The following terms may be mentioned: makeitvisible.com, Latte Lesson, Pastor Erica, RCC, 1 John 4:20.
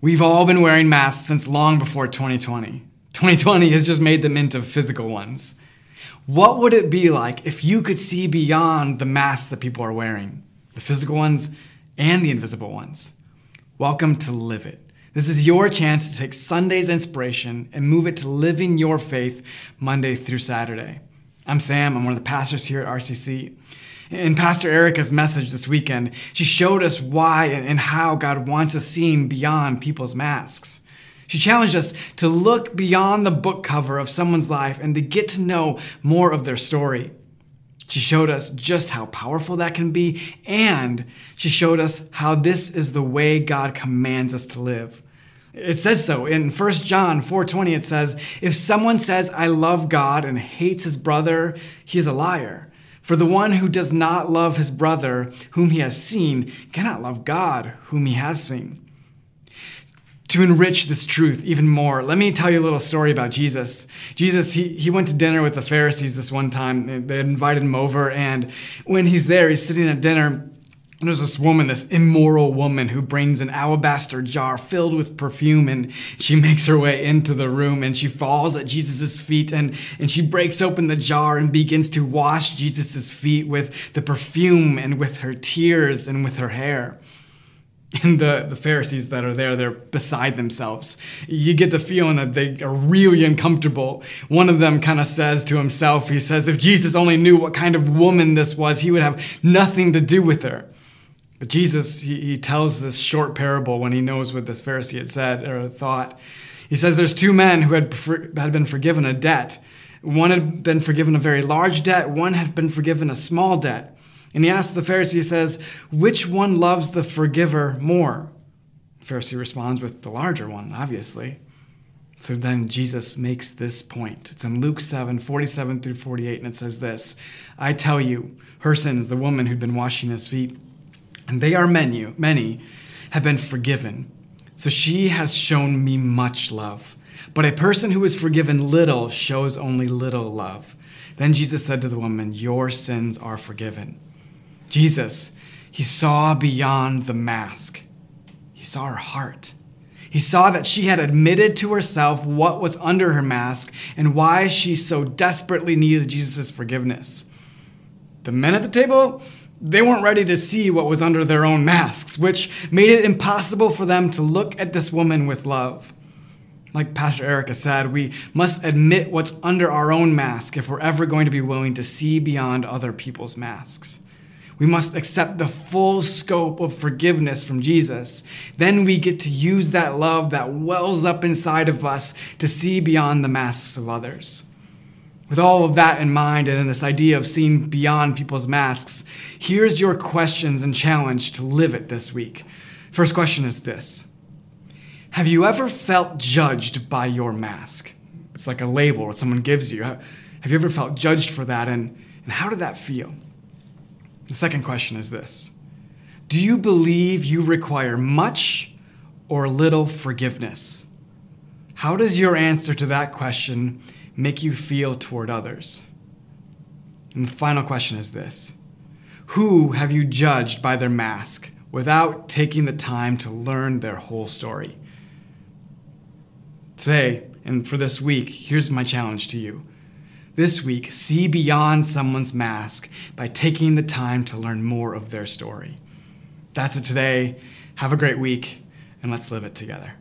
We've all been wearing masks since long before 2020. 2020 has just made them into physical ones. What would it be like if you could see beyond the masks that people are wearing, the physical ones and the invisible ones? Welcome to Live It. This is your chance to take Sunday's inspiration and move it to living your faith Monday through Saturday. I'm Sam. I'm one of the pastors here at RCC. In Pastor Erica's message this weekend, she showed us why and how God wants us seeing beyond people's masks. She challenged us to look beyond the book cover of someone's life and to get to know more of their story. She showed us just how powerful that can be, and she showed us how this is the way God commands us to live. It says so. In 1 John 4:20, it says, "If someone says, 'I love God,' and hates his brother, he is a liar. For the one who does not love his brother whom he has seen cannot love God whom he has seen." To enrich this truth even more, let me tell you a little story about Jesus. Jesus, he went to dinner with the Pharisees this one time. They invited him over, and when he's there, he's sitting at dinner, and there's this woman, this immoral woman, who brings an alabaster jar filled with perfume, and she makes her way into the room, and she falls at Jesus' feet, and she breaks open the jar and begins to wash Jesus' feet with the perfume and with her tears and with her hair. And the Pharisees that are there, they're beside themselves. You get the feeling that they are really uncomfortable. One of them kind of says to himself, he says, if Jesus only knew what kind of woman this was, he would have nothing to do with her. But Jesus, he tells this short parable when he knows what this Pharisee had said or thought. He says there's two men who had been forgiven a debt. One had been forgiven a very large debt. One had been forgiven a small debt. And he asks the Pharisee, he says, which one loves the forgiver more? The Pharisee responds with the larger one, obviously. So then Jesus makes this point. It's in Luke 7:47 through 48, and it says this, "I tell you, her sins," the woman who'd been washing his feet, "and they are many, have been forgiven. So she has shown me much love. But a person who is forgiven little shows only little love." Then Jesus said to the woman, "Your sins are forgiven." Jesus, he saw beyond the mask. He saw her heart. He saw that she had admitted to herself what was under her mask and why she so desperately needed Jesus' forgiveness. The men at the table, they weren't ready to see what was under their own masks, which made it impossible for them to look at this woman with love. Like Pastor Erica said, we must admit what's under our own mask if we're ever going to be willing to see beyond other people's masks. We must accept the full scope of forgiveness from Jesus. Then we get to use that love that wells up inside of us to see beyond the masks of others. With all of that in mind and in this idea of seeing beyond people's masks, here's your questions and challenge to live it this week. First question is this. Have you ever felt judged by your mask? It's like a label that someone gives you. Have you ever felt judged for that, and how did that feel? The second question is this. Do you believe you require much or little forgiveness? How does your answer to that question make you feel toward others? And the final question is this. Who have you judged by their mask without taking the time to learn their whole story? Today and for this week, here's my challenge to you. This week, see beyond someone's mask by taking the time to learn more of their story. That's it today. Have a great week, and let's live it together.